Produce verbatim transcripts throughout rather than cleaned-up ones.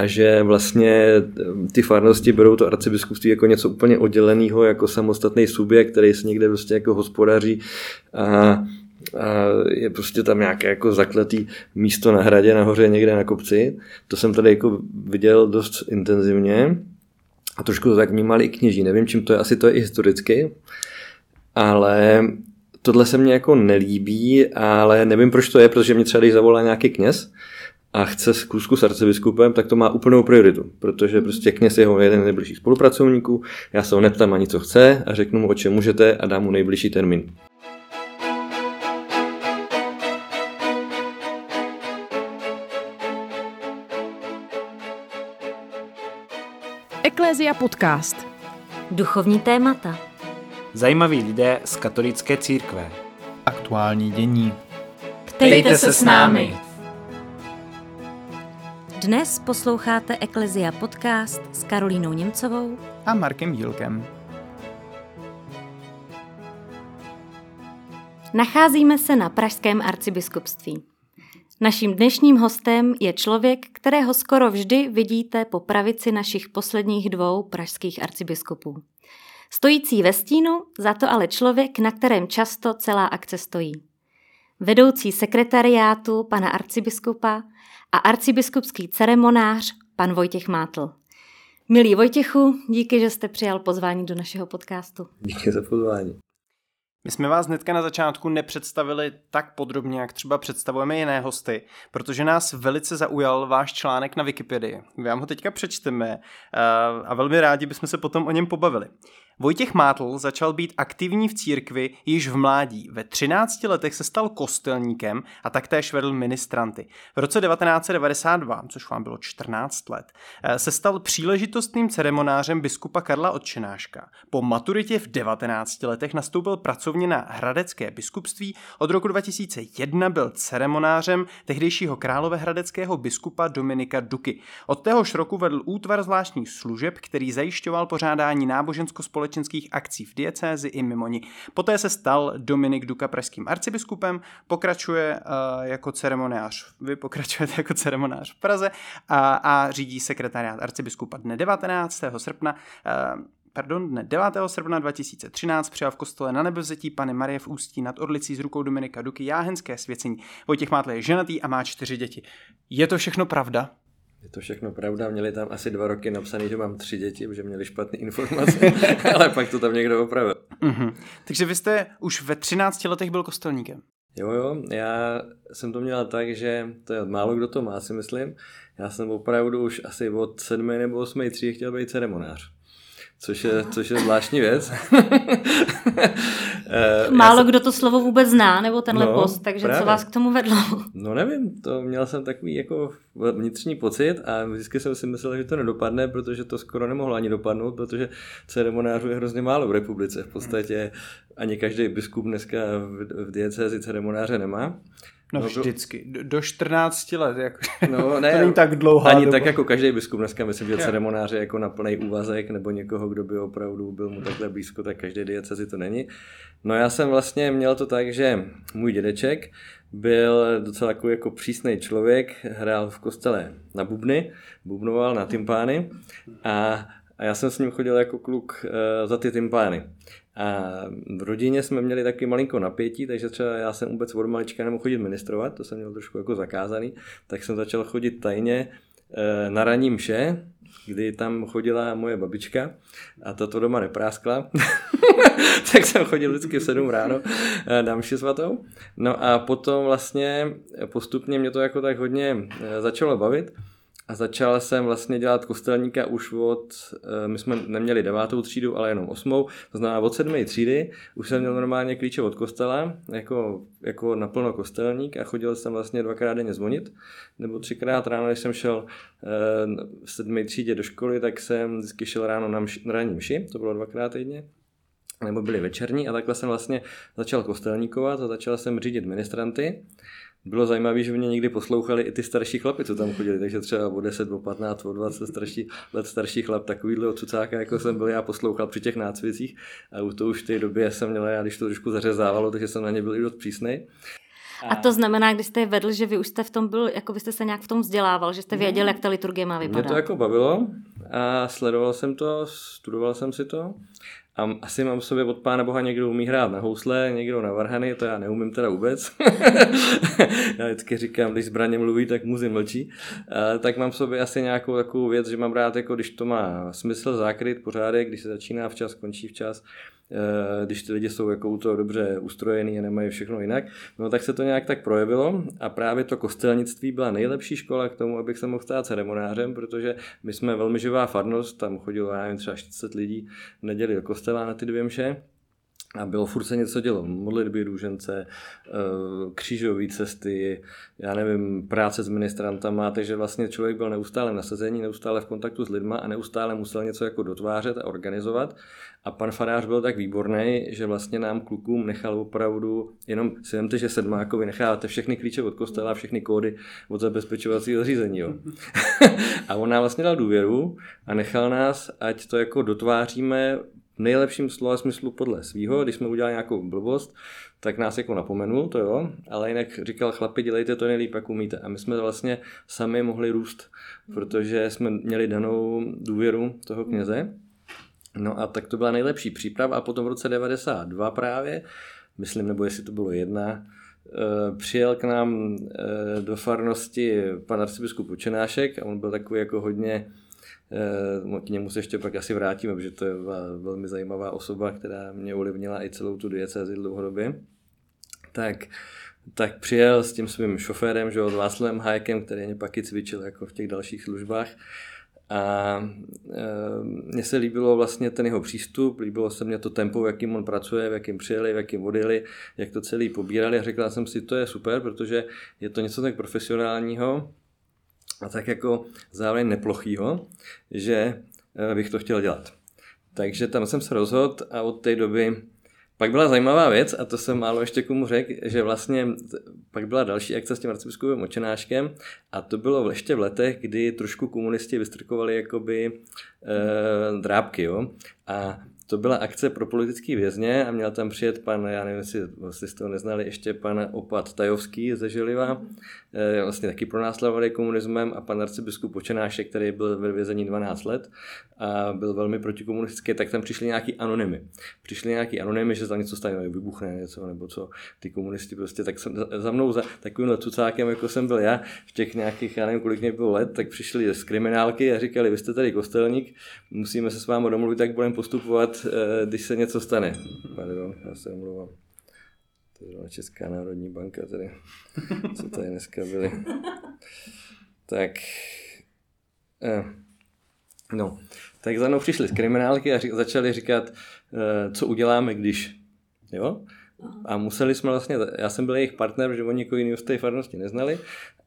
a že vlastně ty farnosti berou to arcibiskupství jako něco úplně odděleného, jako samostatný subjekt, který se někde prostě jako hospodaří a a je prostě tam nějaké jako zakletý místo na hradě, nahoře někde na kopci. To jsem tady jako viděl dost intenzivně a trošku to tak vnímali i kněží. Nevím, čím to je, asi to je i historicky, ale tohle se mně jako nelíbí, ale nevím, proč to je, protože mě třeba když zavolá nějaký kněz a chce zkusku s arcibiskupem, tak to má úplnou prioritu, protože prostě kněz je jeho jeden z nejbližších spolupracovníků, já se ho neptám ani co chce a řeknu mu, o čem můžete a dám mu nejbližší termín. Ecclesia podcast. Duchovní témata. Zajímaví lidé z katolické církve. Aktuální dění. Ptejte se s námi. Dnes posloucháte Ecclesia podcast s Karolínou Němcovou a Markem Dílkem. Nacházíme se na pražském arcibiskupství. Naším dnešním hostem je člověk, kterého skoro vždy vidíte po pravici našich posledních dvou pražských arcibiskupů. Stojící ve stínu, za to ale člověk, na kterém často celá akce stojí. Vedoucí sekretariátu pana arcibiskupa a arcibiskupský ceremonář pan Vojtěch Mátl. Milý Vojtěchu, díky, že jste přijal pozvání do našeho podcastu. Díky za pozvání. My jsme vás hnedka na začátku nepředstavili tak podrobně, jak třeba představujeme jiné hosty, protože nás velice zaujal váš článek na Wikipedii. My vám ho teďka přečteme a velmi rádi bychom se potom o něm pobavili. Vojtěch Mátl začal být aktivní v církvi již v mládí. Ve třinácti letech se stal kostelníkem a taktéž vedl ministranty. V roce devatenáct set devadesát dva, což vám bylo čtrnáct let, se stal příležitostným ceremonářem biskupa Karla Otčenáška. Po maturitě v devatenácti letech nastoupil pracovně na hradecké biskupství. Od roku dva tisíce jedna byl ceremonářem tehdejšího královéhradeckého biskupa Dominika Duky. Od téhož roku vedl útvar zvláštních služeb, který zajišťoval pořádání nábožensko-společenských akcí v diecézi i mimo ní. Poté se stal Dominik Duka pražským arcibiskupem, pokračuje uh, jako ceremoniář, vy pokračujete jako ceremoniář v Praze a, a řídí sekretariát arcibiskupa dne devatenáctého srpna uh, Pardon, dne devátého srpna dva tisíce třináct přijal v kostele Na nebevzetí Panny Marie v Ústí nad Orlicí z rukou Dominika Duky jáhenské svěcení. Vojtěch Mátl je ženatý a má čtyři děti. Je to všechno pravda? Je to všechno pravda, měli tam asi dva roky napsaný, že mám tři děti, protože měli špatné informace, ale pak to tam někdo opravil. Mm-hmm. Takže vy jste už ve třinácti letech byl kostelníkem. Jo, jo, já jsem to měl tak, že to je málo kdo to má, si myslím. Já jsem opravdu už asi od sedmi nebo osmi tří chtěl být ceremonář. Což je, což je zvláštní věc. Málo jsem... kdo to slovo vůbec zná, nebo tenhle no, post, takže právě. Co vás k tomu vedlo? No nevím, to měl jsem takový jako vnitřní pocit a vždycky jsem si myslel, že to nedopadne, protože to skoro nemohlo ani dopadnout, protože ceremonářů je hrozně málo v republice. V podstatě ani každý biskup dneska v, v diecézi ceremonáře nemá. No, no vždycky. Do, do čtrnácti let. Jako. No, ne, to není tak dlouhá ani doba. Tak jako každý biskup dneska, myslím, že ceremonář je jako na plný úvazek nebo někoho, kdo by opravdu byl mu takhle blízko, tak každý diecezi to není. No já jsem vlastně měl to tak, že můj dědeček byl docela jako, jako přísnej člověk, hrál v kostele na bubny, bubnoval na tympány a, a já jsem s ním chodil jako kluk e, za ty tympány. A v rodině jsme měli taky malinko napětí, takže třeba já jsem vůbec od malička nemohl chodit ministrovat, to jsem měl trošku jako zakázaný, tak jsem začal chodit tajně na ranní mše, kdy tam chodila moje babička a ta to doma nepráskla, tak jsem chodil vždycky v sedm ráno na mši svatou. No a potom vlastně postupně mě to jako tak hodně začalo bavit. A začal jsem vlastně dělat kostelníka už od, my jsme neměli devátou třídu, ale jenom osmou, to znamená od sedmé třídy, už jsem měl normálně klíče od kostela, jako, jako naplno kostelník a chodil jsem vlastně dvakrát denně zvonit, nebo třikrát ráno, když jsem šel v sedmé třídě do školy, tak jsem vždycky šel ráno na, mši, na ranní mši, to bylo dvakrát týdně, nebo byly večerní a takhle jsem vlastně začal kostelníkovat a začal jsem řídit ministranty. Bylo zajímavé, že mě někdy poslouchali i ty starší chlapy, co tam chodili, takže třeba o deset, o patnáct, o dvacet starší, let starší chlap, takovýhle cucáka, jako jsem byl já, poslouchal při těch nácvicích a u toho už v té době jsem měl, já když to trošku zařezávalo, takže jsem na ně byl i dost přísnej. A to znamená, když jste je vedl, že vy už jste v tom byl, jako byste se nějak v tom vzdělával, že jste věděl, jak ta liturgie má vypadat. Mě to jako bavilo a sledoval jsem to, studoval jsem si to. A asi mám v sobě od Pána Boha, někdo umí hrát na housle, někdo na varhany, to já neumím teda vůbec. Já vždycky říkám, když zbraně mluví, tak muzy mlčí. A tak mám v sobě asi nějakou takovou věc, že mám rád, jako když to má smysl, zákryt, pořádek, když se začíná včas, končí včas. Když ty lidi jsou jako u toho dobře ustrojený a nemají všechno jinak, no tak se to nějak tak projevilo a právě to kostelnictví byla nejlepší škola k tomu, abych se mohl stát ceremonářem, protože my jsme velmi živá farnost, tam chodilo, já nevím, třeba čtyřicet lidí v neděli do kostela na ty dvě mše. A bylo furt se něco dělo, modlitby růžence, křížové cesty, já nevím, práce s ministrantama, takže vlastně člověk byl neustále nasazení, neustále v kontaktu s lidma a neustále musel něco jako dotvářet a organizovat. A pan farář byl tak výborný, že vlastně nám klukům nechal opravdu, jenom si vemte, že sedmákovi necháváte všechny klíče od kostela, všechny kódy od zabezpečovacího řízení. Jo. A on nám vlastně dal důvěru a nechal nás, ať to jako dotváříme v nejlepším slova smyslu podle svýho, když jsme udělali nějakou blbost, tak nás jako napomenul, to jo, ale jinak říkal, chlapi, dělejte to nejlíp, jak umíte. A my jsme vlastně sami mohli růst, protože jsme měli danou důvěru toho kněze. No a tak to byla nejlepší příprava a potom v roce devadesát dva právě, myslím, nebo jestli to bylo jedna, přijel k nám do farnosti pan arcibiskup Otčenášek a on byl takový jako hodně. K němu se ještě pak asi vrátíme, protože to je velmi zajímavá osoba, která mě ovlivnila i celou tu diecézi dlouhodobě. Tak, tak přijel s tím svým šoférem, že, s Václavem Hájkem, který mě pak i cvičil jako v těch dalších službách. A mně se líbilo vlastně ten jeho přístup, líbilo se mně to tempo, v jakým on pracuje, v jakým přijeli, v jakým odjeli, jak to celý pobírali. A řekl jsem si, to je super, protože je to něco tak profesionálního, a tak jako zároveň neplochýho, že bych to chtěl dělat. Takže tam jsem se rozhodl a od té doby pak byla zajímavá věc, a to jsem málo ještě komu řekl, že vlastně pak byla další akce s tím arcibiskupem Otčenáškem a to bylo ještě v letech, kdy trošku komunisti vystrkovali jakoby e, drápky, jo. A to byla akce pro politický vězně a měl tam přijet pan, já nevím, jestli, jestli jste ho neznali, ještě pan opat Tajovský ze Želiva, vlastně taky pronásledovaný komunismem, a pan arcibiskup Otčenášek, který byl ve vězení dvanáct let a byl velmi protikomunistický, tak tam přišli nějaký anonymy. Přišli nějaký anonymy, že za něco stane, vybuchne něco, nebo co, ty komunisti prostě, tak jsem, za mnou, za takovýmhle cucákem, jako jsem byl já, v těch nějakých, já nevím, kolik mě bylo let, tak přišli z kriminálky a říkali, vy jste tady kostelník, musíme se s vámi domluvit, tak budeme postupovat, když se něco stane. Pardon, já se omlouvám. To byla Česká národní banka tady, co tady dneska byli. Tak, eh, no, tak za mnou přišli z kriminálky a ři- začali říkat, eh, co uděláme, když, jo? A museli jsme vlastně, já jsem byl jejich partner, že oni někoho jiného z té farnosti neznali,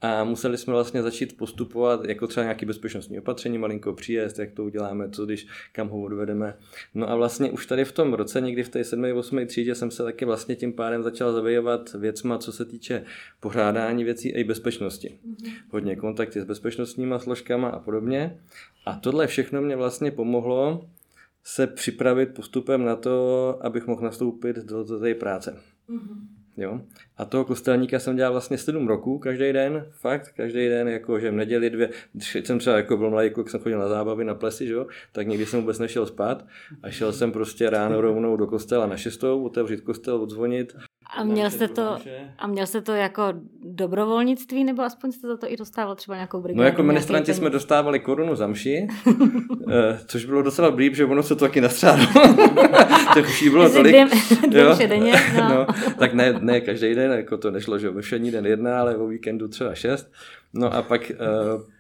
a museli jsme vlastně začít postupovat jako třeba nějaké bezpečnostní opatření, malinko příjezd, jak to uděláme, co když, kam ho odvedeme. No a vlastně už tady v tom roce, někdy v té sedmé osmé třídě jsem se taky vlastně tím pádem začal zabývat věcma, co se týče pořádání věcí a i bezpečnosti. Hodně kontakty s bezpečnostníma složkama a podobně. A tohle všechno mě vlastně pomohlo se připravit postupem na to, abych mohl nastoupit do, do té práce. Mm-hmm. Jo? A toho kostelníka jsem dělal vlastně sedm roků, každý den, fakt, každý den, jakože v neděli dvě, když jsem třeba jako byl mladý, jak jsem chodil na zábavy, na plesy, že jo? Tak nikdy jsem vůbec nešel spát a šel jsem prostě ráno rovnou do kostela na šestou, otevřít kostel, odzvonit. A měl jste to, a měl jste to jako dobrovolnictví, nebo aspoň jste za to i dostával třeba nějakou brigádu? No jako ministranti jsme dostávali korunu za mši, což bylo docela blíb, že ono se to taky nastřádalo. Těch uší bylo tolik. Dvě denně, no. No, tak ne, ne každý den, jako to nešlo, že ve všední den jedna, ale o víkendu třeba šest. No a pak,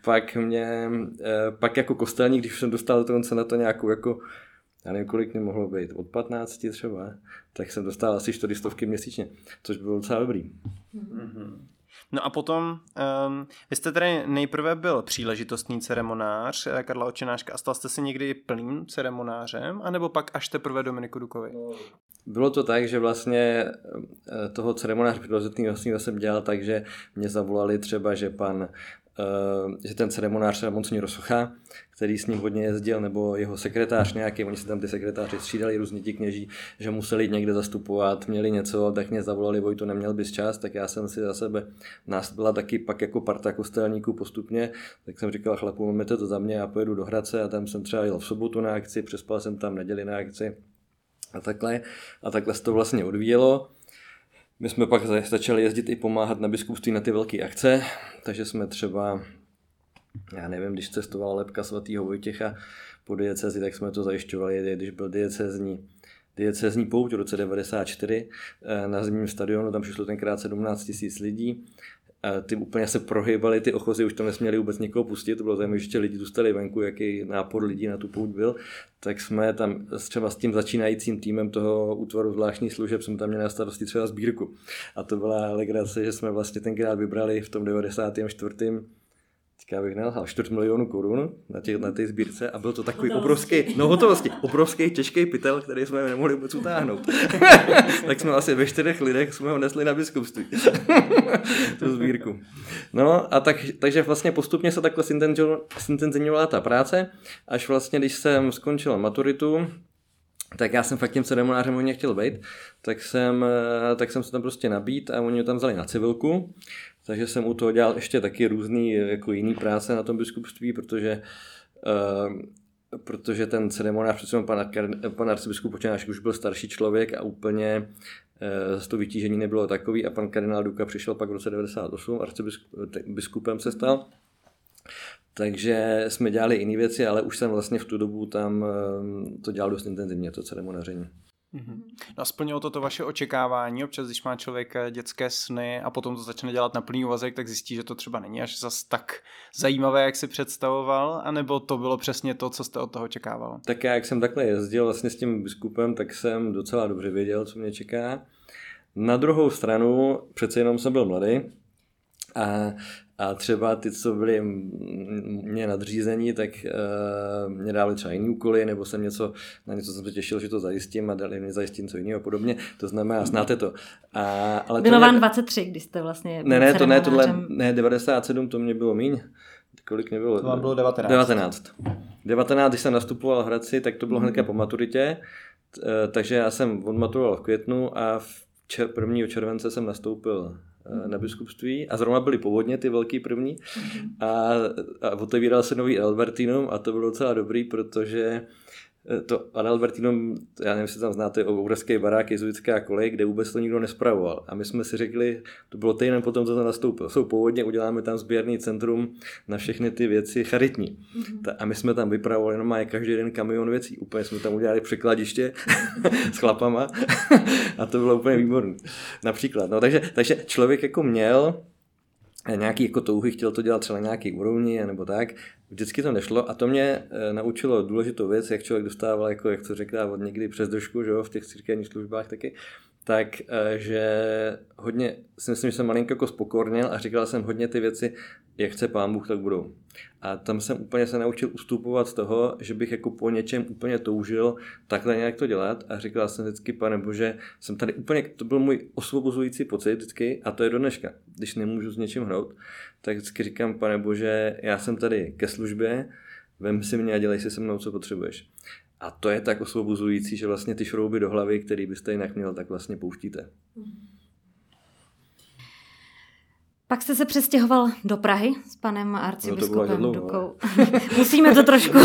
pak mě, pak jako kostelník, když jsem dostal dokonce na to nějakou jako, já nevím, kolik nemohlo být, od patnácti třeba, tak jsem dostal asi čtyři stovky měsíčně, což bylo docela dobrý. Mm-hmm. No a potom, um, vy jste tady nejprve byl příležitostný ceremonář Karla Otčenáška a stal jste se někdy plným ceremonářem, anebo pak až teprve Dominiku Dukovi? Bylo to tak, že vlastně toho ceremonáře příležitostného jsem dělal tak, že mě zavolali třeba, že pan že ten ceremonář se moc Rosocha, který s ním hodně jezdil, nebo jeho sekretář nějaký, oni se tam ty sekretáři střídali, různě ti kněží, že museli někde zastupovat, měli něco, tak mě zavolali, Vojto, neměl bys čas, tak já jsem si za sebe, nás byla taky pak jako parta kostelníků postupně, tak jsem říkal chlapu, mějte to za mě, já pojedu do Hradce a tam jsem třeba jel v sobotu na akci, přespal jsem tam neděli na akci a takhle, a takhle se to vlastně odvíjelo. My jsme pak začali jezdit i pomáhat na biskupství na ty velké akce, takže jsme třeba, já nevím, když cestovala lebka svatého Vojtěcha po diecezi, tak jsme to zajišťovali, když byl diecezní, diecezní pouť v roce devadesát čtyři na zimním stadionu, tam přišlo tenkrát sedmnáct tisíc lidí, ty úplně se prohýbaly, ty ochozy už tam nesměli vůbec nikoho pustit, to bylo zajímavé, že lidi zůstali venku, jaký nápor lidí na tu pouť byl, tak jsme tam třeba s tím začínajícím týmem toho útvaru zvláštních služeb jsme tam měli na starosti třeba sbírku. A to byla legrace, že jsme vlastně tenkrát vybrali v tom devadesátém čtvrtém teďka bych nelhal, čtyři miliony korun na, na té sbírce a byl to takový hotovosti. obrovský, no hotovosti, obrovský těžký pytel, který jsme nemohli vůbec utáhnout. Tak jsme asi ve čtyřech lidech jsme ho nesli na biskupství, tu sbírku. No a tak, takže vlastně postupně se takhle zintenzivňovala ta práce, až vlastně, když jsem skončil maturitu, tak já jsem fakt tím ceremonářem hodně chtěl být, tak jsem, tak jsem se tam prostě nabít a oni ho tam vzali na civilku. Takže jsem u toho dělal ještě taky různý jako jiný práce na tom biskupství, protože, uh, protože ten ceremonář, přece pan, pan arcibiskup Otčenášek už byl starší člověk a úplně uh, to vytížení nebylo takový a pan kardinál Duka přišel pak v roce devadesát osm, arcibiskupem se stal. Takže jsme dělali jiné věci, ale už jsem vlastně v tu dobu tam uh, to dělal dost intenzivně, to ceremonaření. No, splnilo to to vaše očekávání? Občas, když má člověk dětské sny a potom to začne dělat na plný úvazek, tak zjistí, že to třeba není až zas tak zajímavé, jak si představoval, anebo to bylo přesně to, co jste od toho očekával? Tak já, jak jsem takhle jezdil vlastně s tím biskupem, tak jsem docela dobře věděl, co mě čeká. Na druhou stranu, přece jenom jsem byl mladý a A třeba ty, co byli mě nadřízení, tak uh, mě dávali třeba jiný úkoly, nebo jsem něco, na něco jsem se těšil, že to zajistím a dali mě zajistím co jiného a podobně. To znamená, znáte to. A, ale bylo to mě... vám dvacet tři, když jste vlastně... Ne, ne, to ne, tohle, ne, devadesát sedm, to mě bylo míň. Kolik mě bylo? To vám bylo devatenáct. devatenáct. devatenáct, když jsem nastupoval v Hradci, tak to bylo hmm. hnedka po maturitě, takže já jsem odmaturoval v květnu a v prvního července jsem nastoupil na biskupství a zrovna byly povodně ty velký první a, a otevíral se nový Albertinum a to bylo docela dobrý, protože to Adalbertinum, já nevím, jestli tam znáte, obrovský barák, jezuitská kolej, kde vůbec to nikdo nespravoval. A my jsme si řekli, to bylo týden potom, co tam nastoupil. Jsou povodně, uděláme tam sběrný centrum na všechny ty věci charitní. Mm-hmm. Ta, a my jsme tam vypravovali, no má každý den kamion věcí. Úplně jsme tam udělali překladiště s chlapama a to bylo úplně výborné. Například. No, takže, takže člověk jako měl nějaký jako touhy, chtěl to dělat třeba na nějaký úrovni nebo tak. Vždycky to nešlo a to mě e, naučilo důležitou věc, jak člověk dostával, jako jak to řekla, od někdy přes držku, že jo, v těch církevních službách taky, tak e, že hodně, si myslím, že jsem malinko jako spokornil a říkal jsem hodně ty věci, jak chce Pán Bůh, tak budou. A tam jsem úplně se naučil ustupovat z toho, že bych jako po něčem úplně toužil takhle nějak to dělat a říkal jsem vždycky, Pane Bože, jsem tady úplně, to byl můj osvobozující pocit vždycky a to je do dneška, když nemůžu s něčím hnout, tak vždycky říkám, Pane Bože, já jsem tady ke službě, vem si mě a dělej si se mnou, co potřebuješ. A to je tak osvobozující, že vlastně ty šrouby do hlavy, který byste jinak měl, tak vlastně pouštíte. Pak jste se přestěhoval do Prahy s panem arcibiskupem no Dukou. Musíme to trošku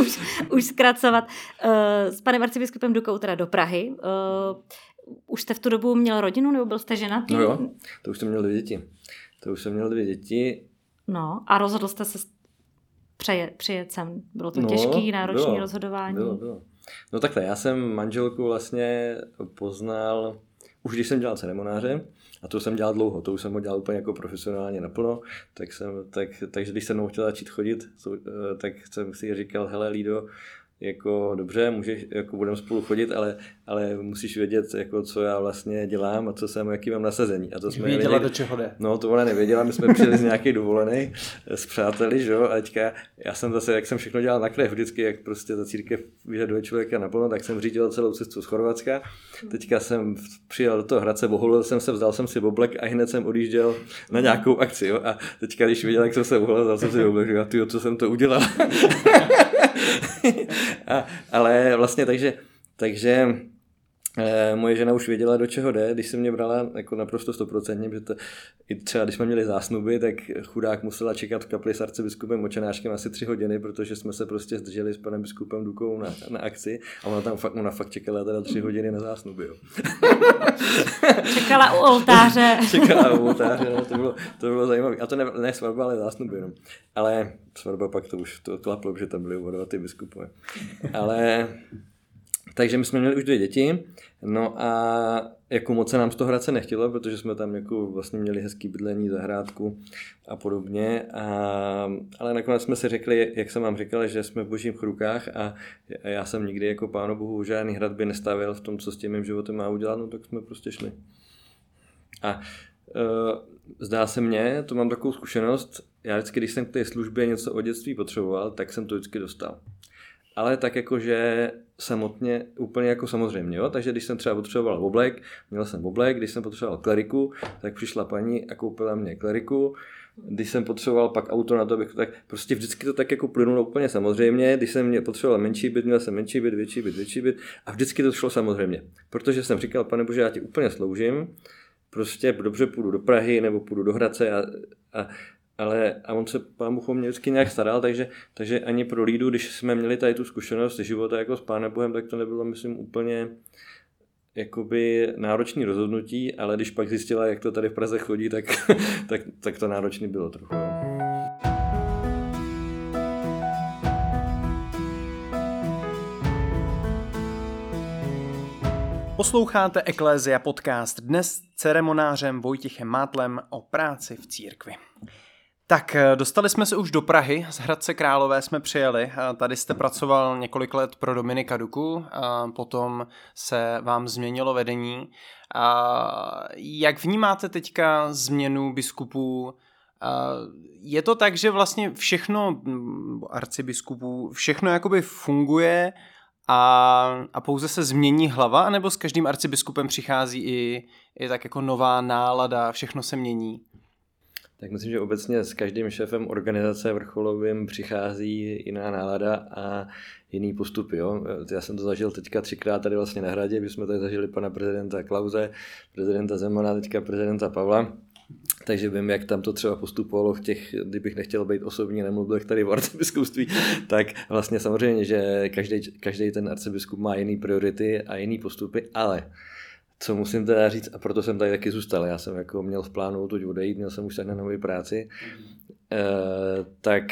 už, už zkracovat. S panem arcibiskupem Dukou teda do Prahy. Už jste v tu dobu měl rodinu nebo byl jste ženatý? No jo, to už jsem měl dvě děti. To už jsem měl dvě děti. No a rozhodl jste se přijet sem. Bylo to no, těžký, náročný bylo, rozhodování. Bylo, bylo. No takhle, já jsem manželku vlastně poznal, už když jsem dělal ceremonáře, a to jsem dělal dlouho, to už jsem ho dělal úplně jako profesionálně naplno, tak jsem, tak, takže když se mnou chtěla začít chodit, tak jsem si říkal, hele Lído, jako dobře, můžeš, jako budeme spolu chodit, ale ale musíš vědět, jako, co já vlastně dělám a co jsem, jaký mám nasazení. A to jsme věděla, někde... do čeho jde. No, to ona nevěděla, my jsme přijeli z nějaký dovolený s přáteli, že jo, a teďka já jsem zase, jak jsem všechno dělal na krev, vždycky, jak prostě ta církev vyžaduje člověka naplno, tak jsem řídil celou cestu z Chorvatska. Teďka jsem přijel do toho Hradce, boholil jsem se, vzal jsem si boblek a hned jsem odjížděl na nějakou akci, jo, a teďka, když viděl, jak jsem se boholil, vzal jsem si boblek, říkal, tyjo, co jsem to udělal. a, ale vlastně takže, takže moje žena už věděla, do čeho jde, když se mě brala jako naprosto stoprocentně, protože to, i třeba když jsme měli zásnuby, tak chudák musela čekat v kapli s arcibiskupem Otčenáškem asi tři hodiny, protože jsme se prostě zdrželi s panem biskupem Dukou na, na akci a ona tam fakt, ona fakt čekala teda tři hodiny na zásnuby. Jo. Čekala u oltáře. Čekala u oltáře, no, to bylo, to bylo zajímavé. A to ne, ne svatba, ale zásnuby jenom. Ale svatba pak to už to klaplo, protože tam byly oba ty biskupové. Ale... Takže my jsme měli už dvě děti, no a jako moc se nám z toho Hradce nechtělo, protože jsme tam jako vlastně měli hezký bydlení, zahrádku a podobně. A, ale nakonec jsme si řekli, jak jsem vám říkal, že jsme v božích rukách a já jsem nikdy jako Pánu Bohu žádný hradby nestavil v tom, co s tím mým životem má udělat, no tak jsme prostě šli. A e, zdá se mně, to mám takovou zkušenost, já vždycky, když jsem k té službě něco o dětství potřeboval, tak jsem to vždycky dostal. Ale tak jakože samotně, úplně jako samozřejmě, jo? Takže když jsem třeba potřeboval oblek, měl jsem oblek, když jsem potřeboval kleriku, tak přišla paní a koupila mě kleriku, když jsem potřeboval pak auto na to, abych, tak prostě vždycky to tak jako plynulo úplně samozřejmě, když jsem mě potřeboval menší byt, měl jsem menší byt, větší byt, větší byt a vždycky to šlo samozřejmě, protože jsem říkal, pane Bože, já ti úplně sloužím, prostě dobře půjdu do Prahy nebo půjdu do Hradce a, a Ale a on se Pán Bůh o mě vždycky nějak staral, takže, takže ani pro lidu, když jsme měli tady tu zkušenost života jako s Pánem Bohem, tak to nebylo, myslím, úplně jakoby náročný rozhodnutí, ale když pak zjistila, jak to tady v Praze chodí, tak, tak, tak to náročný bylo trochu. Posloucháte Ecclesia podcast dnes s ceremonářem Vojtěchem Mátlem o práci v církvi. Tak, dostali jsme se už do Prahy, z Hradce Králové jsme přijeli, tady jste pracoval několik let pro Dominika Duku, a potom se vám změnilo vedení. A jak vnímáte teďka změnu biskupů? A je to tak, že vlastně všechno, arcibiskupů, všechno jakoby funguje a, a pouze se změní hlava, anebo s každým arcibiskupem přichází i, i tak jako nová nálada, všechno se mění? Tak myslím, že obecně s každým šéfem organizace vrcholovým přichází jiná nálada a jiný postupy. Jo? Já jsem to zažil teďka třikrát tady vlastně na Hradě, když jsme tady zažili pana prezidenta Klause, prezidenta Zemana, teďka prezidenta Pavla. Takže vím, jak tam to třeba postupovalo v těch, kdybych nechtěl být osobní, nemluvil tady v arcibiskupství, tak vlastně samozřejmě, že každý, každý ten arcibiskup má jiný priority a jiný postupy, ale... Co musím teda říct, a proto jsem tady taky zůstal, já jsem jako měl v plánu tuď odejít, měl jsem už tak na nový práci, e, tak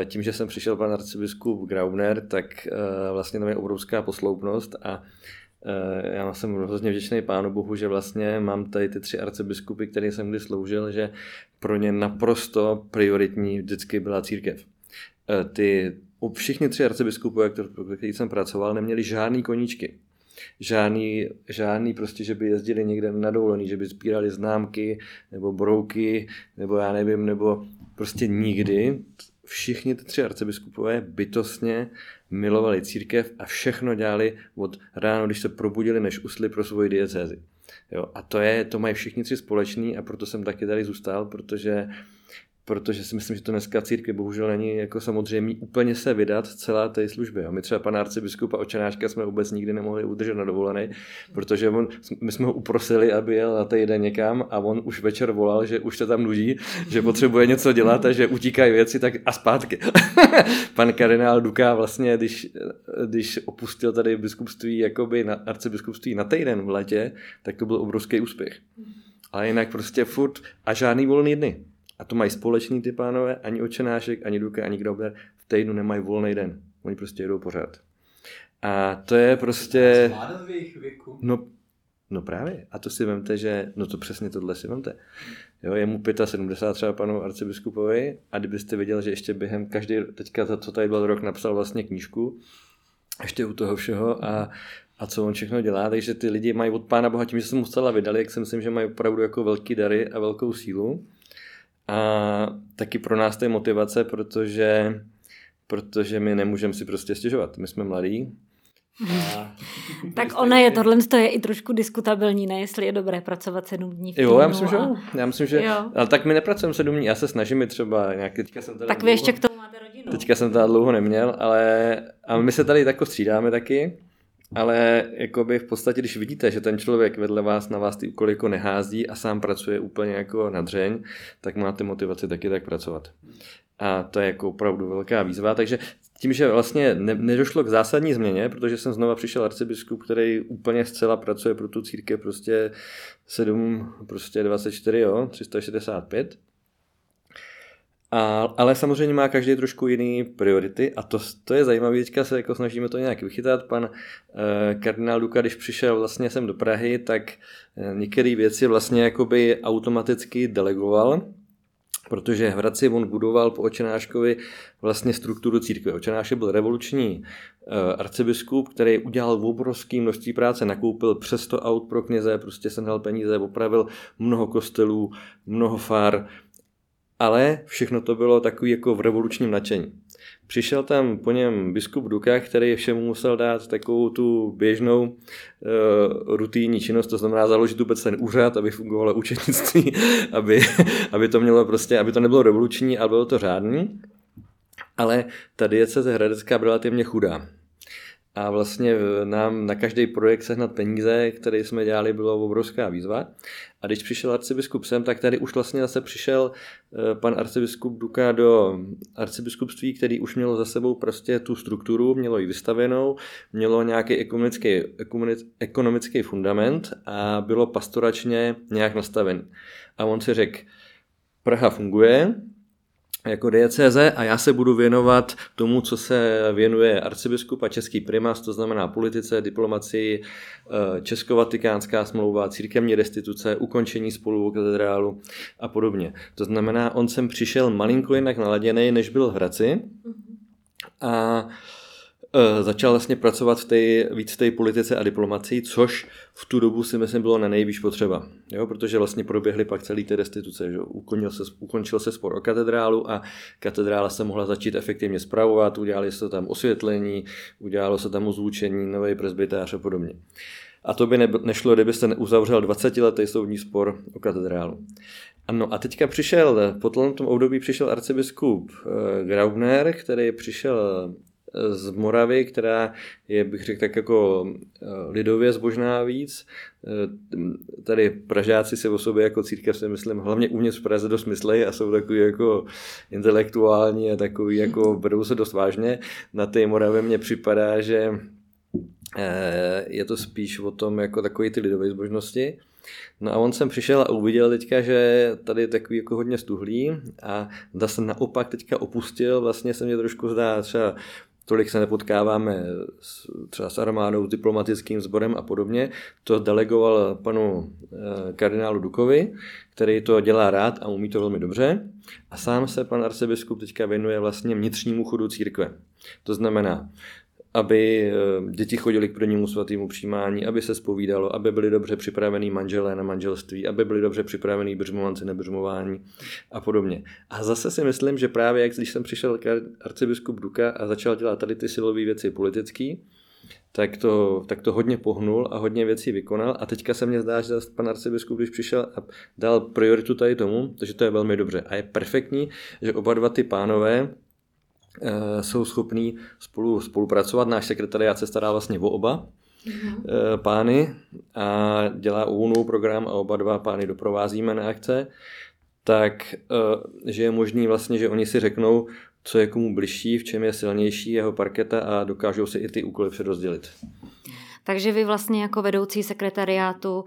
e, tím, že jsem přišel pan arcibiskup Graubner, tak e, vlastně tam je obrovská posloupnost a e, já jsem hrozně vděčný Pánu Bohu, že vlastně mám tady ty tři arcibiskupy, které jsem kdy sloužil, že pro ně naprosto prioritní vždycky byla církev. E, ty, všichni tři arcibiskupové, který jsem pracoval, neměli žádný koníčky. Žádný, žádný prostě, že by jezdili někde na dovolený, že by spírali známky, nebo brouky, nebo já nevím, nebo prostě nikdy. Všichni ty tři arcibiskupové bytostně milovali církev a všechno dělali od ráno, když se probudili, než usli pro svoji diecézi. Jo, a to je, to mají všichni tři společný a proto jsem taky tady zůstal, protože... Protože si myslím, že to dneska církvi bohužel není jako samozřejmě úplně se vydat celá té službě. My třeba pana arcibiskupa Otčenáška jsme vůbec nikdy nemohli udržet na dovolené, protože on, my jsme ho uprosili, aby jel na týden někam a on už večer volal, že už se tam nudí, že potřebuje něco dělat a že utíkají věci tak a zpátky. Pan kardinál Duka vlastně, když, když opustil tady biskupství, jakoby na, arcibiskupství na týden v letě, tak to byl obrovský úspěch. Ale jinak prostě furt a žádný volný dny. A to mají společný ty pánové, ani Otčenášek, ani Duka, ani Graubner, v týdnu nemají volný den. Oni prostě jedou pořád. A to je prostě... Zvládal v jejich věku. No, no právě. A to si vemte, že... No to přesně tohle si vemte. Jo, je mu sedmdesát pět třeba panu arcibiskupovi a kdybyste viděl, že ještě během každý... Teďka, co tady byl rok, napsal vlastně knížku. Ještě u toho všeho a... a co on všechno dělá, takže ty lidi mají od Pána Boha, tím, že se mu zcela vydali, jak si myslím, že mají opravdu jako velký dary a velkou sílu. A taky pro nás to je motivace, protože, protože my nemůžeme si prostě stěžovat. My jsme mladí. A... tak ona je, tohle je i trošku diskutabilní, ne, jestli je dobré pracovat sedm dní v týdnu. Jo, já myslím, že, a... já myslím, že... ale tak my nepracujeme sedm dní, já se snažím třeba nějaký... Jsem tak vy ještě dlouho... k tomu máte rodinu. Teďka jsem tady dlouho neměl, ale a my se tady tako střídáme taky, ale jakoby v podstatě, když vidíte, že ten člověk vedle vás na vás ty úkoly jako nehází a sám pracuje úplně jako na dřeň, tak máte motivaci taky tak pracovat. A to je jako opravdu velká výzva, takže tím, že vlastně ne, nedošlo k zásadní změně, protože jsem znova přišel arcibiskup, který úplně zcela pracuje pro tu církev prostě sedm, prostě dvacet čtyři, jo, tři sta šedesát pět. A, ale samozřejmě má každý trošku jiný priority a to, to je zajímavé, teďka se jako snažíme to nějak vychytat. Pan e, kardinál Duka, když přišel vlastně sem do Prahy, tak e, některé věci vlastně jakoby automaticky delegoval, protože v Hradci on budoval po Otčenáškovi vlastně strukturu církve. Otčenášek byl revoluční e, arcibiskup, který udělal obrovské množství práce, nakoupil přes sto aut pro kněze, prostě sehnal peníze, opravil mnoho kostelů, mnoho far. Ale všechno to bylo takový jako v revolučním nadšení. Přišel tam po něm biskup Duka, který všemu musel dát takovou tu běžnou uh, rutinní činnost, to znamená založit vůbec ten úřad, aby fungovalo účetnictví, aby, aby to mělo prostě, aby to nebylo revoluční, ale bylo to řádný. Ale ta diecéze hradecká byla relativně chudá. A vlastně nám na každý projekt sehnat peníze, které jsme dělali, bylo obrovská výzva. A když přišel arcibiskup sem, tak tady už vlastně zase přišel pan arcibiskup Duka do arcibiskupství, který už mělo za sebou prostě tu strukturu, mělo ji vystavenou, mělo nějaký ekonomický, ekonomický fundament a bylo pastoračně nějak nastavený. A on si řekl, Praha funguje jako diecéze a já se budu věnovat tomu, co se věnuje arcibiskup a český primas, to znamená politice, diplomacii, česko-vatikánská smlouva, církevní restituce, ukončení spolu katedrálu a podobně. To znamená, on sem přišel malinko jinak naladěnej, než byl v Hradci a začal vlastně pracovat v té, víc v té politice a diplomacii, což v tu dobu si myslím bylo na nejvíc potřeba. Jo? Protože vlastně proběhly pak celý ty restituce. Že? Ukončil se, ukončil se spor o katedrálu a katedrála se mohla začít efektivně spravovat, udělali se tam osvětlení, udělalo se tam ozvučení, nový presbytář a podobně. A to by nešlo, kdybyste uzavřel dvacetiletý soudní spor o katedrálu. Ano, a teďka přišel, po tom období přišel arcibiskup Graubner, který přišel z Moravy, která je, bych řekl, tak jako lidově zbožná víc. Tady Pražáci se o sobě jako církev, si myslím, hlavně uvnitř v Praze dost myslejí a jsou takový jako intelektuální a takový jako berou se dost vážně. Na té Moravě mně připadá, že je to spíš o tom jako takové ty lidové zbožnosti. No a on sem přišel a uviděl teďka, že tady je takový jako hodně stuhlý a zase naopak teďka opustil, vlastně se mě trošku zdá třeba tolik se nepotkáváme s, třeba s armádou, diplomatickým sborem a podobně. To delegoval panu e, kardinálu Dukovi, který to dělá rád a umí to velmi dobře. A sám se pan arcibiskup teďka věnuje vlastně vnitřnímu chodu církve. To znamená, aby děti chodili k prvnímu svatému přijímání, aby se zpovídalo, aby byli dobře připravený manželé na manželství, aby byli dobře připravený břmovanci na břmování a podobně. A zase si myslím, že právě jak když jsem přišel arcibiskup Duka a začal dělat tady ty silové věci politický, tak to, tak to hodně pohnul a hodně věcí vykonal a teďka se mně zdá, že pan arcibiskup, když přišel a dal prioritu tady tomu, takže to je velmi dobře a je perfektní, že oba dva ty pánové jsou schopní spolu, spolupracovat. Náš sekretariát se stará vlastně o oba mm. pány a dělá UNU program a oba dva pány doprovázíme na akce, tak že je možný vlastně, že oni si řeknou, co je komu bližší, v čem je silnější jeho parketa a dokážou si i ty úkoly předozdělit. Takže vy vlastně jako vedoucí sekretariátu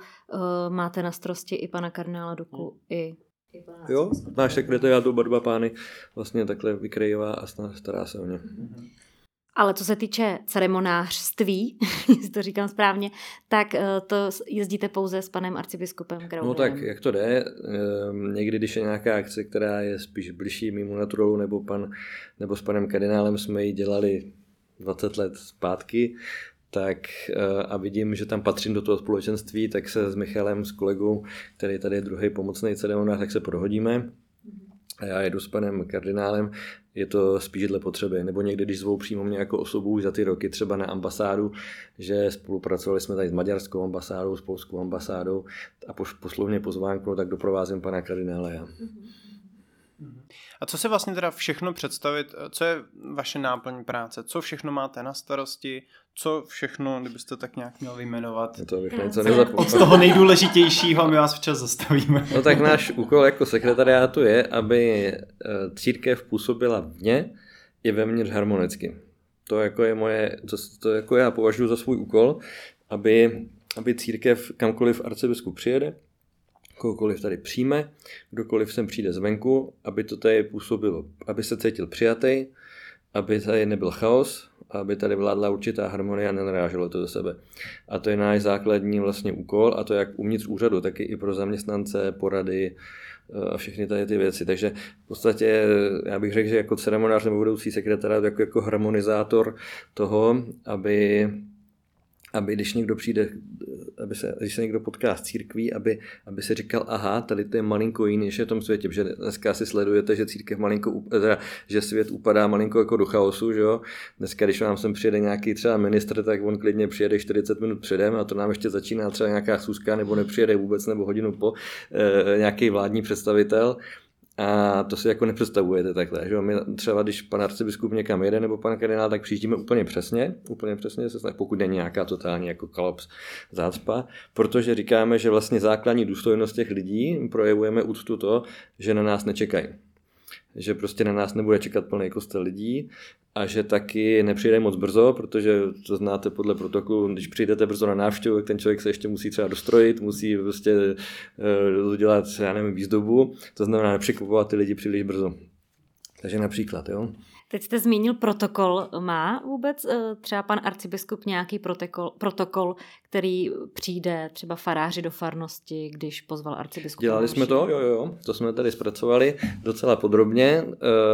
máte na starosti i pana kardinála Duku, mm. i Jo, náš sekretariát oba dva pány vlastně takhle vykrejová a stará se o ně. Ale co se týče ceremonářství, jestli to říkám správně, tak to jezdíte pouze s panem arcibiskupem Grauberem. No tak, jak to jde, někdy, když je nějaká akce, která je spíš bližší mimo naturu, nebo, pan, nebo s panem kardinálem jsme ji dělali dvacet let zpátky, tak a vidím, že tam patřím do toho společenství, tak se s Michalem, s kolegou, který tady je druhý pomocný ceremonář, tak se prohodíme. A já jedu s panem kardinálem, je to spíš dle potřeby. Nebo někdy, když zvou přímo mě jako osobu za ty roky třeba na ambasádu, že spolupracovali jsme tady s maďarskou ambasádou, s polskou ambasádou a poslovně pozvánku, tak doprovázím pana kardinála já. A co si vlastně teda všechno představit, co je vaše náplň práce, co všechno máte na starosti, co všechno, kdybyste tak nějak měli jmenovat, to bych něco nezapomněl. Od toho nejdůležitějšího my vás včas zastavíme. No tak náš úkol jako sekretariátu je, aby církev působila vně i vevnitř harmonicky. To jako je moje, to, to jako já považuji za svůj úkol, aby, aby církev kamkoliv arcibiskup přijede, kohokoliv tady přijme, kdokoliv sem přijde zvenku, aby to tady působilo, aby se cítil přijatý, aby tady nebyl chaos, aby tady vládla určitá harmonie a nenaráželo to do sebe. A to je náš základní vlastně úkol, a to jak uvnitř úřadu, tak i pro zaměstnance, porady a všechny tady ty věci. Takže v podstatě já bych řekl, že jako ceremonář nebo budoucí sekretariát, jako, jako harmonizátor toho, aby... aby když někdo přijde, aby se, když se někdo potká s církví, aby, aby se říkal, aha, tady to je malinko jiný, než je v tom světě, protože dneska si sledujete, že církev malinko, že svět upadá malinko jako do chaosu, že jo. Dneska, když nám sem přijede nějaký třeba ministr, tak on klidně přijede čtyřicet minut předem a to nám ještě začíná třeba nějaká schůzka, nebo nepřijede vůbec, nebo hodinu po e, nějaký vládní představitel. A to si jako nepředstavujete takhle, že my třeba, když pan arcibiskup někam jede nebo pan kardinál, tak přijíždíme úplně přesně, úplně přesně, se snaží, pokud není nějaká totální jako kolaps, zácpa, protože říkáme, že vlastně základní důstojnost těch lidí projevujeme úctu to, že na nás nečekají. Že prostě na nás nebude čekat plný kostel lidí a že taky nepřijde moc brzo, protože to znáte podle protokolu, když přijdete brzo na návštěvu, ten člověk se ještě musí třeba dostrojit, musí prostě uh, udělat, já nevím, výzdobu, to znamená nepřekvapovat ty lidi příliš brzo. Takže například, jo. Teď jste zmínil protokol. Má vůbec třeba pan arcibiskup nějaký protokol, protokol, který přijde třeba faráři do farnosti, když pozval arcibiskup? Dělali jsme to, jo, jo, to jsme tady zpracovali docela podrobně.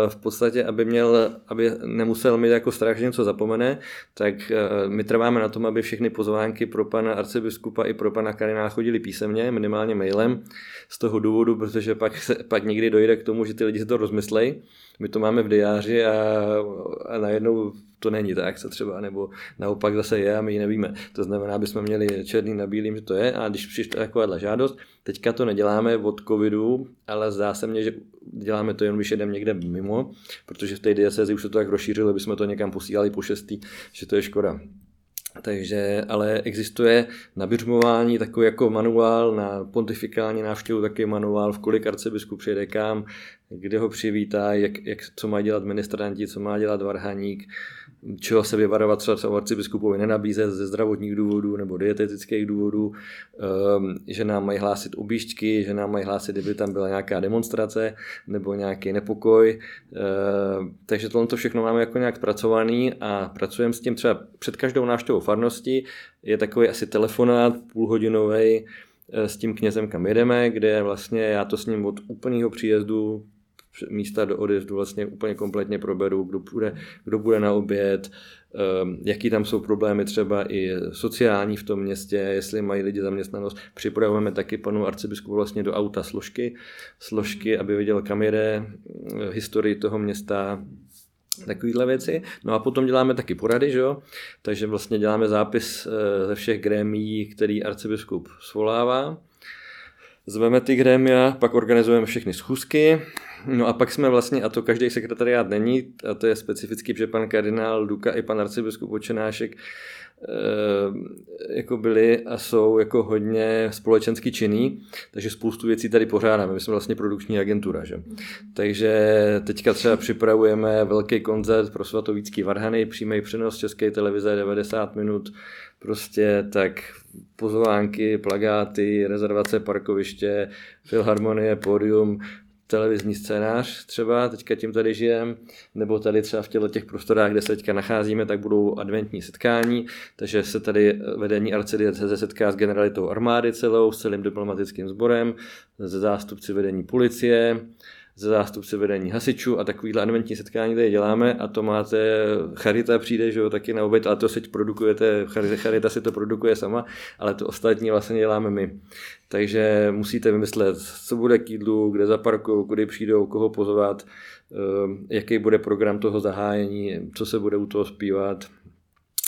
V podstatě, aby měl, aby nemusel mít jako strach, že něco zapomene, tak my trváme na tom, aby všechny pozvánky pro pana arcibiskupa i pro pana kardinála chodili písemně, minimálně mailem, z toho důvodu, protože pak, se, pak někdy dojde k tomu, že ty lidi si to rozmyslejí. My to máme v diáři a, a najednou to není tak, co třeba, nebo naopak zase je a my ji nevíme. To znamená, abychom měli černý na bílým, že to je, a když přišla takováhle žádost, teďka to neděláme od covidu, ale zdá se mně, že děláme to jenom, když jedeme někde mimo, protože v té diecézi už se to tak rozšířilo, abychom to někam posílali po šestý, že to je škoda. Takže, ale existuje na biřmování takový jako manuál, na pontifikální návštěvu taky manuál, v kolik arcibiskup přijede kam, kde ho přivítá, jak, jak, co má dělat ministranti, co má dělat varhaník, čeho se vyvarovat, třeba arcibiskupovi nenabízet ze zdravotních důvodů nebo dietetických důvodů, že nám mají hlásit objížďky, že nám mají hlásit, kdyby tam byla nějaká demonstrace nebo nějaký nepokoj. Takže tohle to všechno máme jako nějak zpracovaný a pracujeme s tím třeba před každou návštěvou farnosti. Je takový asi telefonát půlhodinový s tím knězem, kam jedeme, kde vlastně já to s ním od úplného příjezdu místa do odjezdu vlastně úplně kompletně proberu, kdo bude, kdo bude na oběd, jaký tam jsou problémy třeba i sociální v tom městě, jestli mají lidi zaměstnanost. Připravujeme taky panu arcibiskupu vlastně do auta složky, složky, aby viděl, kam jede, historii toho města, takovýhle věci. No a potom děláme taky porady, že jo? Takže vlastně děláme zápis ze všech grémií, který arcibiskup svolává. Zveme ty grémia, pak organizujeme všechny schůzky. No a pak jsme vlastně, a to každý sekretariát není, a to je specifický, protože pan kardinál Duka i pan arcibiskup Otčenášek e, jako byli a jsou jako hodně společensky činní, takže spoustu věcí tady pořádáme. My jsme vlastně produkční agentura, že? Takže teďka třeba připravujeme velký koncert pro svatovícký varhany, přímý přenos České televize devadesát minut, prostě tak pozvánky, plakáty, rezervace, parkoviště, filharmonie, pódium, televizní scénář třeba, teďka tím tady žijeme, nebo tady třeba v těchto těch prostorách, kde se teďka nacházíme, tak budou adventní setkání, takže se tady vedení arcidiecéze setká s generalitou armády celou, s celým diplomatickým sborem, se zástupci vedení policie, ze zástupce vedení hasičů a takovýhle adventní setkání tady děláme a to máte, Charita přijde, že jo, taky na oběd, ale to se produkujete, Charita si to produkuje sama, ale to ostatní vlastně děláme my. Takže musíte vymyslet, co bude k jídlu, kde zaparkujou, kudy přijdou, koho pozvat, jaký bude program toho zahájení, co se bude u toho zpívat.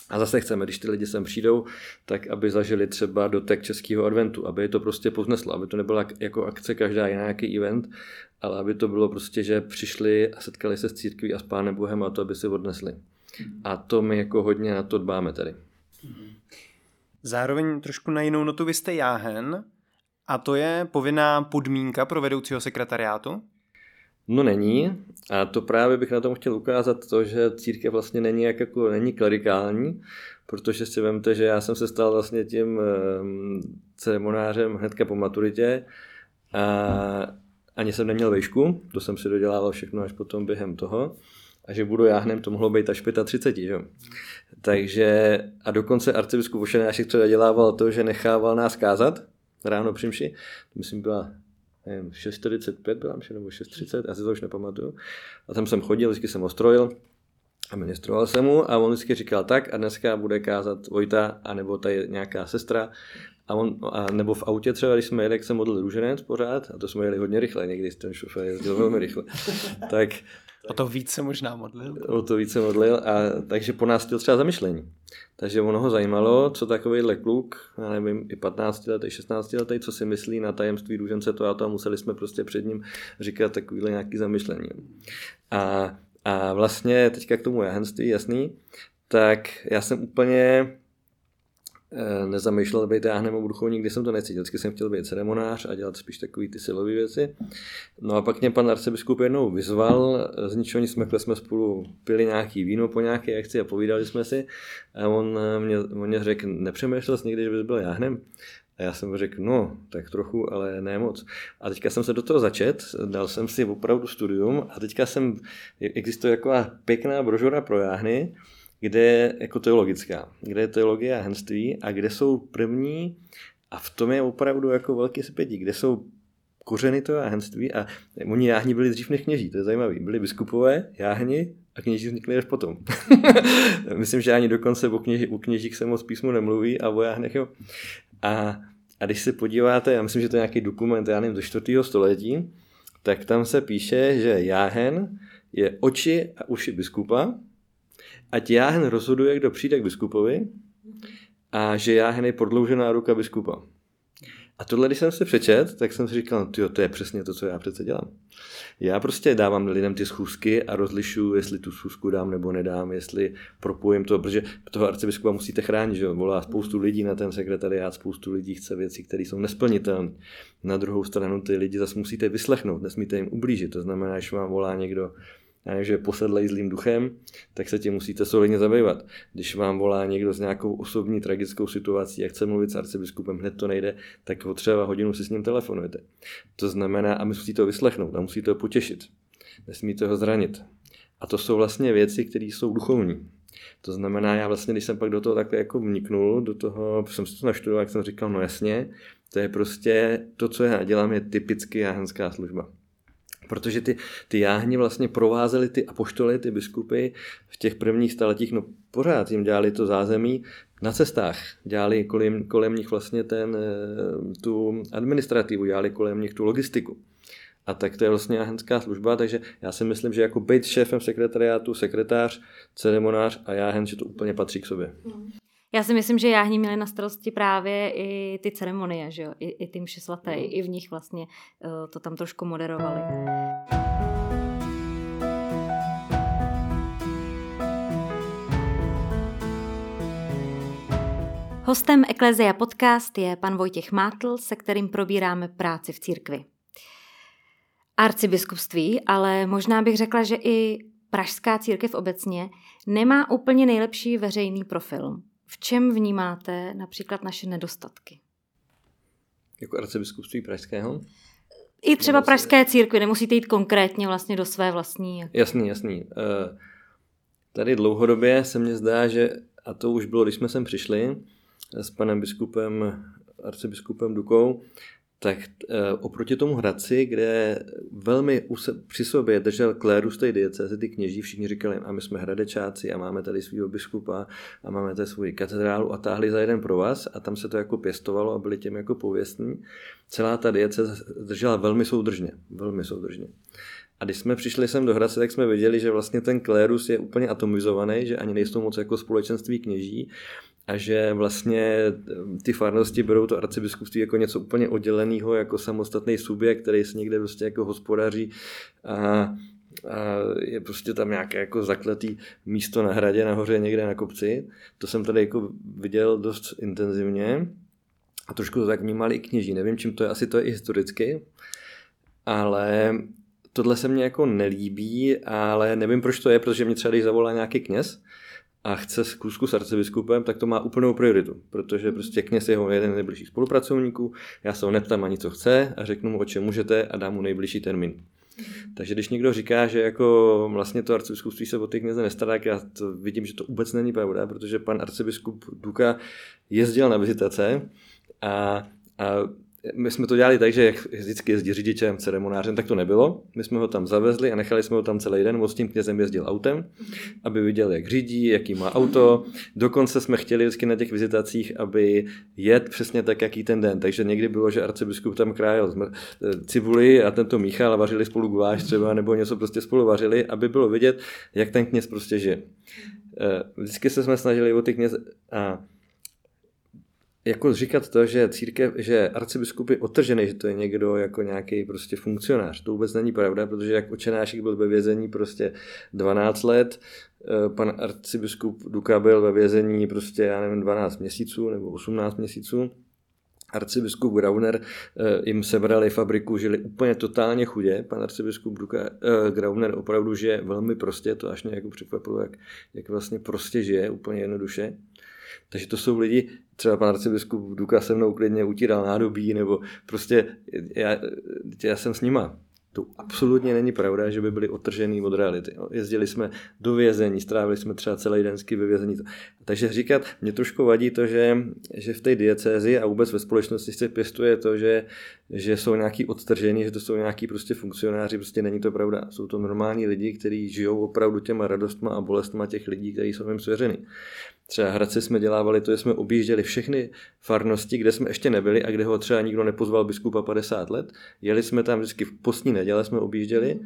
A zase chceme, když ty lidi sem přijdou, tak aby zažili třeba dotek českého adventu, aby je to prostě povzneslo, aby to nebyla jako akce každá jiná nějaký event, ale aby to bylo prostě, že přišli a setkali se s církví a s Pánem Bohem a to, aby si odnesli. A to my jako hodně na to dbáme tady. Zároveň trošku na jinou notu, vy jste jáhen a to je povinná podmínka pro vedoucího sekretariátu? No není a to právě bych na tom chtěl ukázat to, že církev vlastně není, jak jako, není klerikální, protože si vemte, že já jsem se stal vlastně tím ceremonářem hnedka po maturitě a ani jsem neměl vejšku, to jsem si dodělával všechno až potom během toho. A že budu jáhnem, to mohlo být až třicet pět, že jo. Takže a dokonce arcibiskup Otčenášek třeba dělával to, že nechával nás kázat ráno při mši, myslím byla nevím, šest čtyřicet pět byla mši nebo šest třicet, já si to už nepamatuju. A tam jsem chodil, vždycky jsem ostrojil a ministroval jsem mu a on vždycky říkal tak a dneska bude kázat Vojta anebo tady nějaká sestra. A, on, a nebo v autě třeba, když jsme jeli, jak jsem modlil růženec pořád, a to jsme jeli hodně rychle, někdy ten šofér jezdil velmi rychle, tak... O to víc se možná modlil. O to víc se modlil, a, takže po nás chtěl třeba zamyšlení. Takže ono ho zajímalo, co takovýhle kluk, já nevím, i patnáctiletej, šestnáctiletej, co si myslí na tajemství růžence, to a to a museli jsme prostě před ním říkat takovýhle nějaký zamyšlení. A, a vlastně teďka k tomu jahenství, jasný, tak já jsem úplně... nezamýšlel být jáhnem a duchovní, nikdy jsem to necítil. Vždycky jsem chtěl být ceremonář a dělat spíš takový ty silové věci. No a pak mě pan arcibiskup jednou vyzval, z ničeho nic smekle jsme spolu pili nějaký víno po nějaké akci a povídali jsme si. A on mě, mě řekl, nepřemýšlel jsi někdy, že bys byl jáhnem? A já jsem řekl, no, tak trochu, ale ne moc. A teďka jsem se do toho začet, dal jsem si opravdu studium a teďka jsem, existuje taková pěkná brožura pro jáhny, kde je jako teologická, kde je teologie a jahenství a kde jsou první, a v tom je opravdu jako velký sepětí, kde jsou kořeny toho jahenství a oni jáhni byli dřív než kněží, to je zajímavý, byli biskupové, jáhni a kněží vznikli až potom. Myslím, že ani dokonce o kněži, u kněžích se moc písmu nemluví a o jáhnech jo. A, a když se podíváte, já myslím, že to je nějaký dokument, já nevím, do čtvrtého století, tak tam se píše, že jáhen je oči a uši biskupa, ať jáhen rozhoduje, kdo přijde k biskupovi a že jáhen je prodloužená ruka biskupa. A tohle, když jsem si přečet, tak jsem si říkal, tyjo, to je přesně to, co já přece dělám. Já prostě dávám lidem ty schůzky a rozlišuju, jestli tu schůzku dám nebo nedám, jestli propojím to, protože toho arcibiskupa musíte chránit, že volá spoustu lidí na ten sekretariát, spoustu lidí chce věci, které jsou nesplnitelné. Na druhou stranu ty lidi zase musíte vyslechnout, nesmíte jim ublížit, to znamená, že vám volá někdo, že posedlej zlým duchem, tak se tím musíte solidně zabývat. Když vám volá někdo s nějakou osobní tragickou situací a chce mluvit s arcibiskupem, hned to nejde, tak ho třeba hodinu si s ním telefonujete. To znamená, a musíte ho vyslechnout a musíte ho potěšit. Nesmíte ho zranit. A to jsou vlastně věci, které jsou duchovní. To znamená, já vlastně, když jsem pak do toho takhle jako vniknul, do toho, jsem si to naštudoval, jak jsem říkal, no jasně, to je prostě, to, co já dělám, je typicky jáhenská služba. Protože ty, ty jáhni vlastně provázeli ty apoštoly, ty biskupy v těch prvních staletích, no pořád jim dělali to zázemí na cestách, dělali kolem, kolem nich vlastně ten, tu administrativu, dělali kolem nich tu logistiku. A tak to je vlastně jáhenská služba, takže já si myslím, že jako být šéfem sekretariátu, sekretář, ceremonář a jáhen, že to úplně patří k sobě. Já si myslím, že jáhni měli na starosti právě i ty ceremonie, že jo? I, i ty mše svaté, no. I v nich vlastně uh, to tam trošku moderovali. Hostem Ecclesia podcast je pan Vojtěch Mátl, se kterým probíráme práci v církvi. Arcibiskupství, ale možná bych řekla, že i pražská církev obecně nemá úplně nejlepší veřejný profil. V čem vnímáte například naše nedostatky? Jako arcibiskupství pražského? I třeba pražské církvi, nemusíte jít konkrétně vlastně do své vlastní. Jasný, jasný. Tady dlouhodobě se mně zdá, že, a to už bylo, když jsme sem přišli s panem biskupem, arcibiskupem Dukou, tak oproti tomu Hradci, kde velmi při sobě držel klérus té diecéze, ty kněží všichni říkali, a my jsme hradečáci a máme tady svýho biskupa a máme tady svůj katedrálu a táhli za jeden provaz a tam se to jako pěstovalo a byli těm jako pověstní. Celá ta diecéze držela velmi soudržně, velmi soudržně. A když jsme přišli sem do Hradce, tak jsme viděli, že vlastně ten klérus je úplně atomizovaný, že ani nejsou moc jako společenství kněží a že vlastně ty farnosti berou to arcibiskupství jako něco úplně odděleného, jako samostatný subjekt, který se někde prostě jako hospodaří a a je prostě tam nějaké jako zakletý místo na hradě, nahoře někde na kopci. To jsem tady jako viděl dost intenzivně a trošku to tak vnímali i kněží. Nevím, čím to je, asi to je i historicky, ale tohle se mně jako nelíbí, ale nevím, proč to je, protože mě třeba když zavolá nějaký kněz a chce zkusku s arcibiskupem, tak to má úplnou prioritu, protože prostě kněz je jeho jeden z nejbližších spolupracovníků, já se ho neptám ani co chce a řeknu mu, o čem můžete a dám mu nejbližší termín. Takže když někdo říká, že jako vlastně to arcibiskupství se o ty kněze nestará, já to vidím, že to vůbec není pravda, protože pan arcibiskup Duka jezdil na vizitace a, a my jsme to dělali tak, že jak vždycky jezdí řidičem, ceremonářem, tak to nebylo. My jsme ho tam zavezli a nechali jsme ho tam celý den, on s tím knězem jezdil autem, aby viděl, jak řídí, jaký má auto. Dokonce jsme chtěli vždycky na těch vizitacích, aby jet přesně tak, jaký ten den. Takže někdy bylo, že arcibiskup tam krájel cibuli a tento míchal a vařili spolu guláš třeba, nebo něco prostě spolu vařili, aby bylo vidět, jak ten kněz prostě žije. Vždycky se jsme snažili o ty kněze a jako říkat to, že církev, že arcibiskup je odtržený, že to je někdo jako nějaký prostě funkcionář. To vůbec není pravda, protože jak Otčenášek byl ve vězení prostě dvanáct let, pan arcibiskup Duka byl ve vězení prostě, já nevím, dvanáct měsíců nebo osmnáct měsíců. Arcibiskup Graubner jim sebrali fabriku, žili úplně totálně chudě. Pan arcibiskup Duka, eh, Graubner opravdu žije velmi prostě, to až mě jako překvapilo, jak, jak vlastně prostě žije, úplně jednoduše. Takže to jsou lidi, třeba pan arcibiskup Duka se mnou klidně utíral nádobí, nebo prostě já, já jsem s nima. To absolutně není pravda, že by byli odtržený od reality. Jezdili jsme do vězení, strávili jsme třeba celý den ve vězení. Takže říkat, mě trošku vadí to, že, že v té diecézi a vůbec ve společnosti se pěstuje to, že, že jsou nějaký odtržení, že to jsou nějaký prostě funkcionáři, prostě není to pravda. Jsou to normální lidi, kteří žijou opravdu těma radostma a bolestma těch lidí, kteří jsou jim svěřeny. Třeba Hradci jsme dělávali to, že jsme objížděli všechny farnosti, kde jsme ještě nebyli a kde ho třeba nikdo nepozval biskupa padesát let. Jeli jsme tam vždycky v postní neděle, jsme objížděli.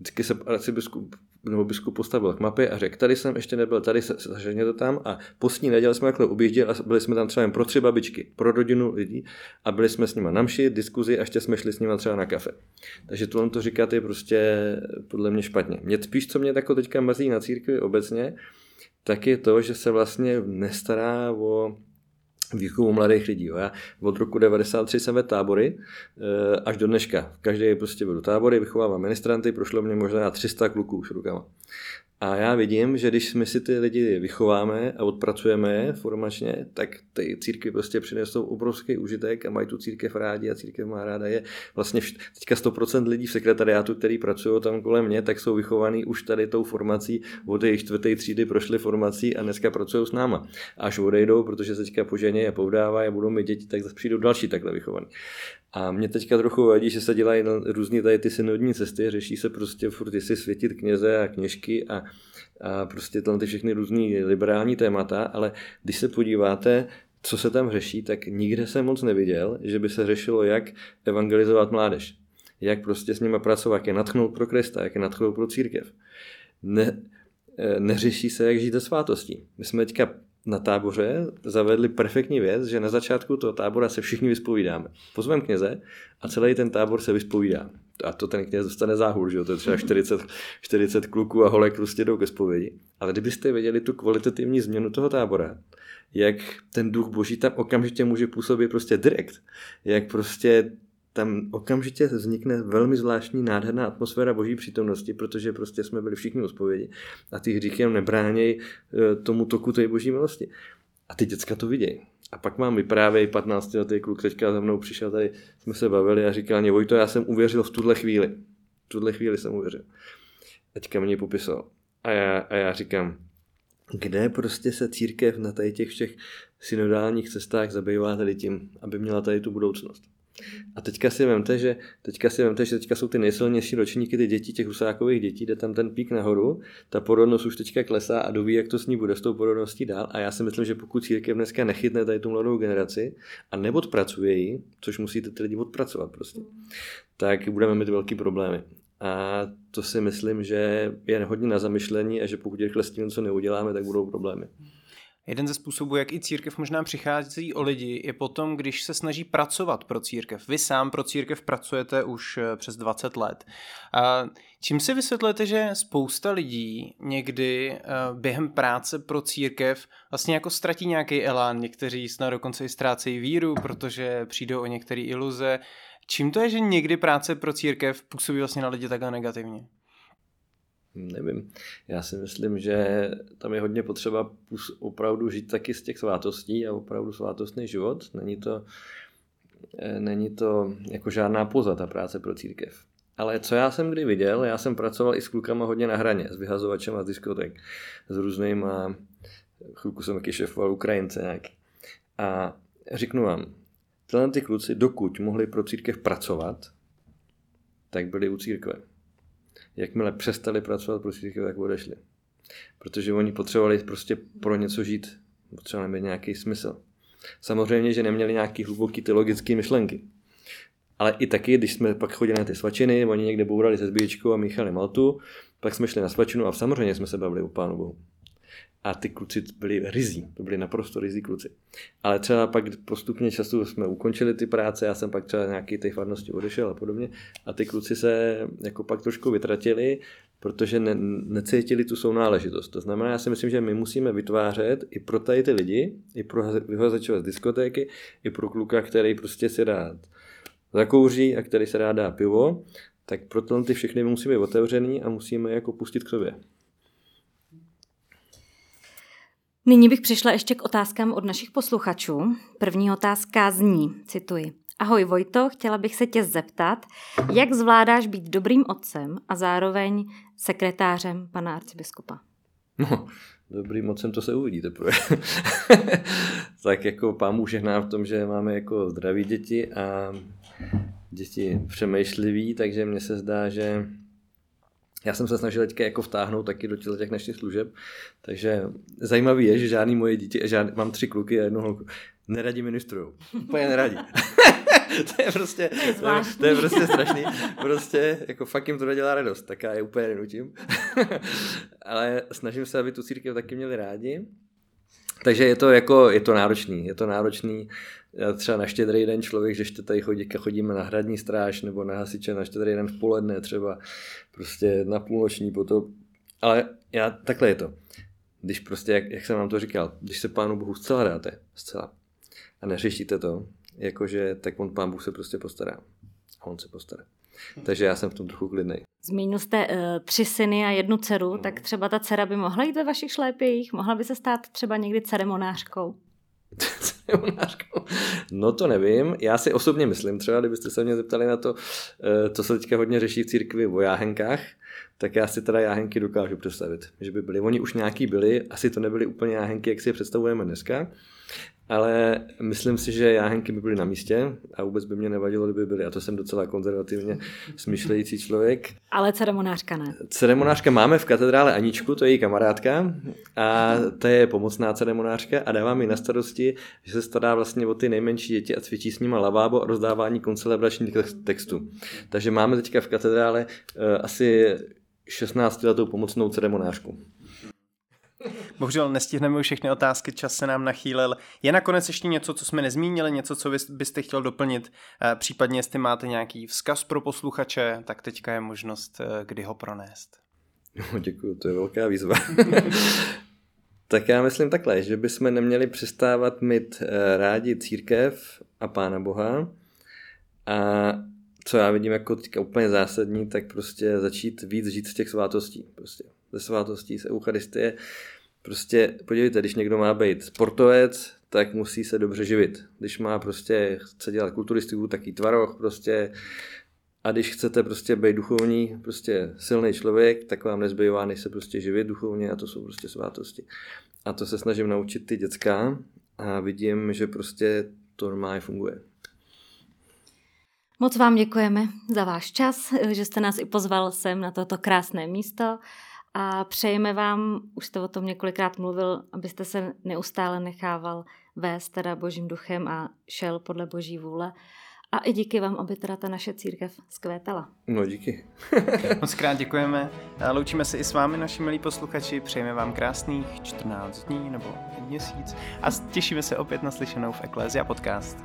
Vždycky se arcibiskup nebo biskup postavil k mapě a řekl, tady jsem ještě nebyl, tady se zařadněte tam a postní neděle jsme takhle objížděli a byli jsme tam třeba jen pro tři babičky, pro rodinu lidí a byli jsme s nima na mši, diskuzi a ještě jsme šli s nima třeba na kafe. Takže tohle to říkat je prostě podle mě špatně. Mě spíš, co mě tako teďka mrzí na církvi obecně, tak je to, že se vlastně nestará o výchovu mladých lidí. Já od roku devadesát tři jsem ve tábory až do dneška. Každý prostě byl do tábory, vychovávám ministranty, prošlo mě možná tři sta kluků už rukama. A já vidím, že když my si ty lidi vychováme a odpracujeme je formačně, tak ty církvi prostě přinesou obrovský užitek a mají tu církev rádi a církev má ráda je. Vlastně teďka sto procent lidí v sekretariátu, který pracují tam kolem mě, tak jsou vychovaný už tady tou formací, od jejich čtvrté třídy prošly formací a dneska pracují s náma. Až odejdou, protože se teďka poženě a povdávají a budou mít děti, tak zase přijdou další takhle vychovaný. A mě teďka trochu vadí, že se dělají různý tady ty synodní cesty, řeší se prostě furt, jestli světit kněze a kněžky a, a prostě tam ty všechny různý liberální témata, ale když se podíváte, co se tam řeší, tak nikde jsem moc neviděl, že by se řešilo, jak evangelizovat mládež, jak prostě s nima pracovat, jak je nadchnout pro Krista, jak je nadchnout pro církev. Ne, neřeší se, jak žít ze svátostí. My jsme teďka na táboře zavedli perfektní věc, že na začátku toho tábora se všichni vyspovídáme. Pozveme kněze a celý ten tábor se vyspovídá. A to ten kněz dostane záhul, že jo? To je třeba čtyřicet kluků a holek prostě jdou ke zpovědi. Ale kdybyste věděli tu kvalitativní změnu toho tábora, jak ten duch boží tam okamžitě může působit prostě direkt, jak prostě tam okamžitě vznikne velmi zvláštní nádherná atmosféra boží přítomnosti, protože prostě jsme byli všichni u zpovědi a ty hříchy nebráněj tomu toku té boží milosti. A ty děcka to vidějí. A pak mám vyprávěj patnáctiletý kluk, teďka za mnou přišel, tady jsme se bavili a říkal, mě Vojto, já jsem uvěřil v tuhle chvíli. V tuhle chvíli jsem uvěřil. Teďka mě popisal. A já, a já říkám, kde prostě se církev na tady těch všech synodálních cestách zabývá tady tím, aby měla tady tu budoucnost. A teďka si vemte, že teďka, si vemte, že teďka jsou ty nejsilnější ročníky, ty děti, těch Husákových dětí, jde tam ten pík nahoru, ta porodnost už teďka klesá a doví, jak to s ní bude s tou porodností dál. A já si myslím, že pokud církev dneska nechytne tady tu mladou generaci a neodpracuje ji, což musíte ty lidi odpracovat prostě, tak budeme mít velký problémy. A to si myslím, že je hodně na zamyšlení a že pokud rychle s tím něco neuděláme, tak budou problémy. Jeden ze způsobů, jak i církev možná přichází o lidi, je potom, když se snaží pracovat pro církev. Vy sám pro církev pracujete už přes dvacet let. A čím si vysvětlete, že spousta lidí někdy během práce pro církev vlastně jako ztratí nějaký elán, někteří snad dokonce i ztrácejí víru, protože přijdou o některé iluze. Čím to je, že někdy práce pro církev působí vlastně na lidi takhle negativně? Nevím. Já si myslím, že tam je hodně potřeba opravdu žít taky z těch svátostí a opravdu svátostný život. Není to, není to jako žádná poza ta práce pro církev. Ale co já jsem kdy viděl, já jsem pracoval i s klukama hodně na hraně, s vyhazovačema z diskotek, s různýma, chvilku jsem taky šéfoval Ukrajince nějaký. A řeknu vám, tyhle ty kluci, dokud mohli pro církev pracovat, tak byli u církve. Jakmile přestali pracovat pro církev, tak odešli. Protože oni potřebovali prostě pro něco žít, potřebovali mít nějaký smysl. Samozřejmě, že neměli nějaký hluboký teologický myšlenky. Ale i taky, když jsme pak chodili na ty svačiny, oni někde bourali se zbíječkou a míchali maltu, pak jsme šli na svačinu a samozřejmě jsme se bavili o Pánu Bohu. A ty kluci byli rizí, to byli naprosto rizí kluci. Ale třeba pak postupně času jsme ukončili ty práce, já jsem pak třeba nějaký té farnosti odešel a podobně. A ty kluci se jako pak trošku vytratili, protože ne, necítili tu sounáležitost. To znamená, já si myslím, že my musíme vytvářet i pro tady ty lidi, i pro vyhazače z diskotéky, i pro kluka, který prostě si rád zakouří a který se rád dá pivo, tak proto ty všechny musí být otevřený a musíme jako pustit k sobě. Nyní bych přišla ještě k otázkám od našich posluchačů. První otázka zní, cituji. Ahoj Vojto, chtěla bych se tě zeptat, jak zvládáš být dobrým otcem a zároveň sekretářem pana arcibiskupa? No, dobrým otcem to se uvidí teprve. Tak jako Pán Bůh žehná v tom, že máme jako zdraví děti a děti přemýšliví, takže mně se zdá, že já jsem se snažil teďka jako vtáhnout taky do těch našich služeb, takže zajímavý je, že žádný moje dítě, žádný, mám tři kluky a jednu holku, neradi ministrujou, úplně neradi. To je prostě, to je, to je prostě strašný, prostě jako fakt jim to nedělá radost, tak já je úplně nenutím. Ale snažím se, aby tu církev taky měli rádi. Takže je to jako, je to náročný, je to náročný, třeba na štědrý den člověk, že ještě tady chodí, chodíme na hradní stráž nebo na hasiče na štědrý den v poledne třeba, prostě na půlnoční potom, ale já, takhle je to, když prostě, jak, jak jsem vám to říkal, když se Pánu Bohu zcela dáte, zcela, a neřešíte to, jakože, tak on Pán Bůh se prostě postará a on se postará. Takže já jsem v tom trochu klidnej. Zmínil jste uh, tři syny a jednu dceru, no. Tak třeba ta dcera by mohla jít ve vašich šlépějích? Mohla by se stát třeba někdy ceremonářkou? Ceremonářkou? No to nevím. Já si osobně myslím, třeba kdybyste se mě zeptali na to, co uh, se teďka hodně řeší v církvi o jáhenkách, tak já si teda jáhenky dokážu představit, že by byly. Oni už nějaký byli, asi to nebyly úplně jáhenky, jak si je představujeme dneska, ale myslím si, že jáhenky by byly na místě a vůbec by mě nevadilo, kdyby byly. A to jsem docela konzervativně smýšlející člověk. Ale ceremonářka ne. Ceremonářka máme v katedrále Aničku, to je její kamarádka a ta je pomocná ceremonářka a dává mi na starosti, že se stará vlastně o ty nejmenší děti a cvičí s nima lavábo a rozdávání koncelebračních textů. Takže máme teďka v katedrále uh, asi šestnáctiletou pomocnou ceremonářku. Bohužel nestihneme všechny otázky, čas se nám nachýlil. Je nakonec ještě něco, co jsme nezmínili, něco, co byste chtěl doplnit, případně jestli máte nějaký vzkaz pro posluchače, tak teďka je možnost, kdy ho pronést. No, děkuju, to je velká výzva. Tak já myslím takhle, že bychom neměli přestávat mít rádi církev a Pána Boha a co já vidím jako teďka úplně zásadní, tak prostě začít víc žít z těch svátostí. Prostě ze svátostí, z eucharistie. Prostě podívejte, když někdo má být sportovec, tak musí se dobře živit. Když má prostě, chce dělat kulturistiku, taky tvaroh prostě. A když chcete prostě být duchovní, prostě silný člověk, tak vám nezbývá, než se prostě živit duchovně a to jsou prostě svátosti. A to se snažím naučit ty děcka a vidím, že prostě to normálně funguje. Moc vám děkujeme za váš čas, že jste nás i pozval sem na toto krásné místo a přejeme vám, už jste o tom několikrát mluvil, abyste se neustále nechával vést teda Božím duchem a šel podle Boží vůle. A i díky vám, aby teda ta naše církev zkvétala. No díky. Moc krát děkujeme. Loučíme se i s vámi, naši milí posluchači. Přejeme vám krásných čtrnáct dní nebo měsíc a těšíme se opět na slyšenou v Ecclesia podcast.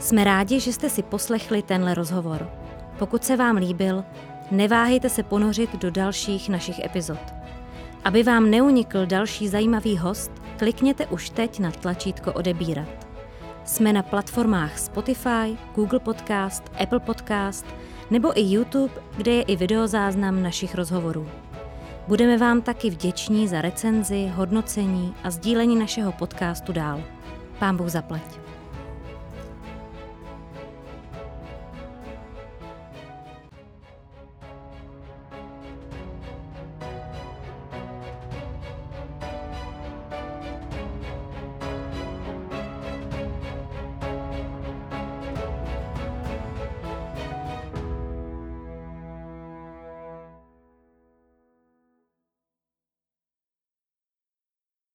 Jsme rádi, že jste si poslechli tenhle rozhovor. Pokud se vám líbil, neváhejte se ponořit do dalších našich epizod. Aby vám neunikl další zajímavý host, klikněte už teď na tlačítko odebírat. Jsme na platformách Spotify, Google Podcast, Apple Podcast nebo i YouTube, kde je i videozáznam našich rozhovorů. Budeme vám taky vděční za recenzi, hodnocení a sdílení našeho podcastu dál. Pán Bůh zaplať.